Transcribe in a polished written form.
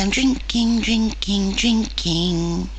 I'm drinking, drinking, drinking.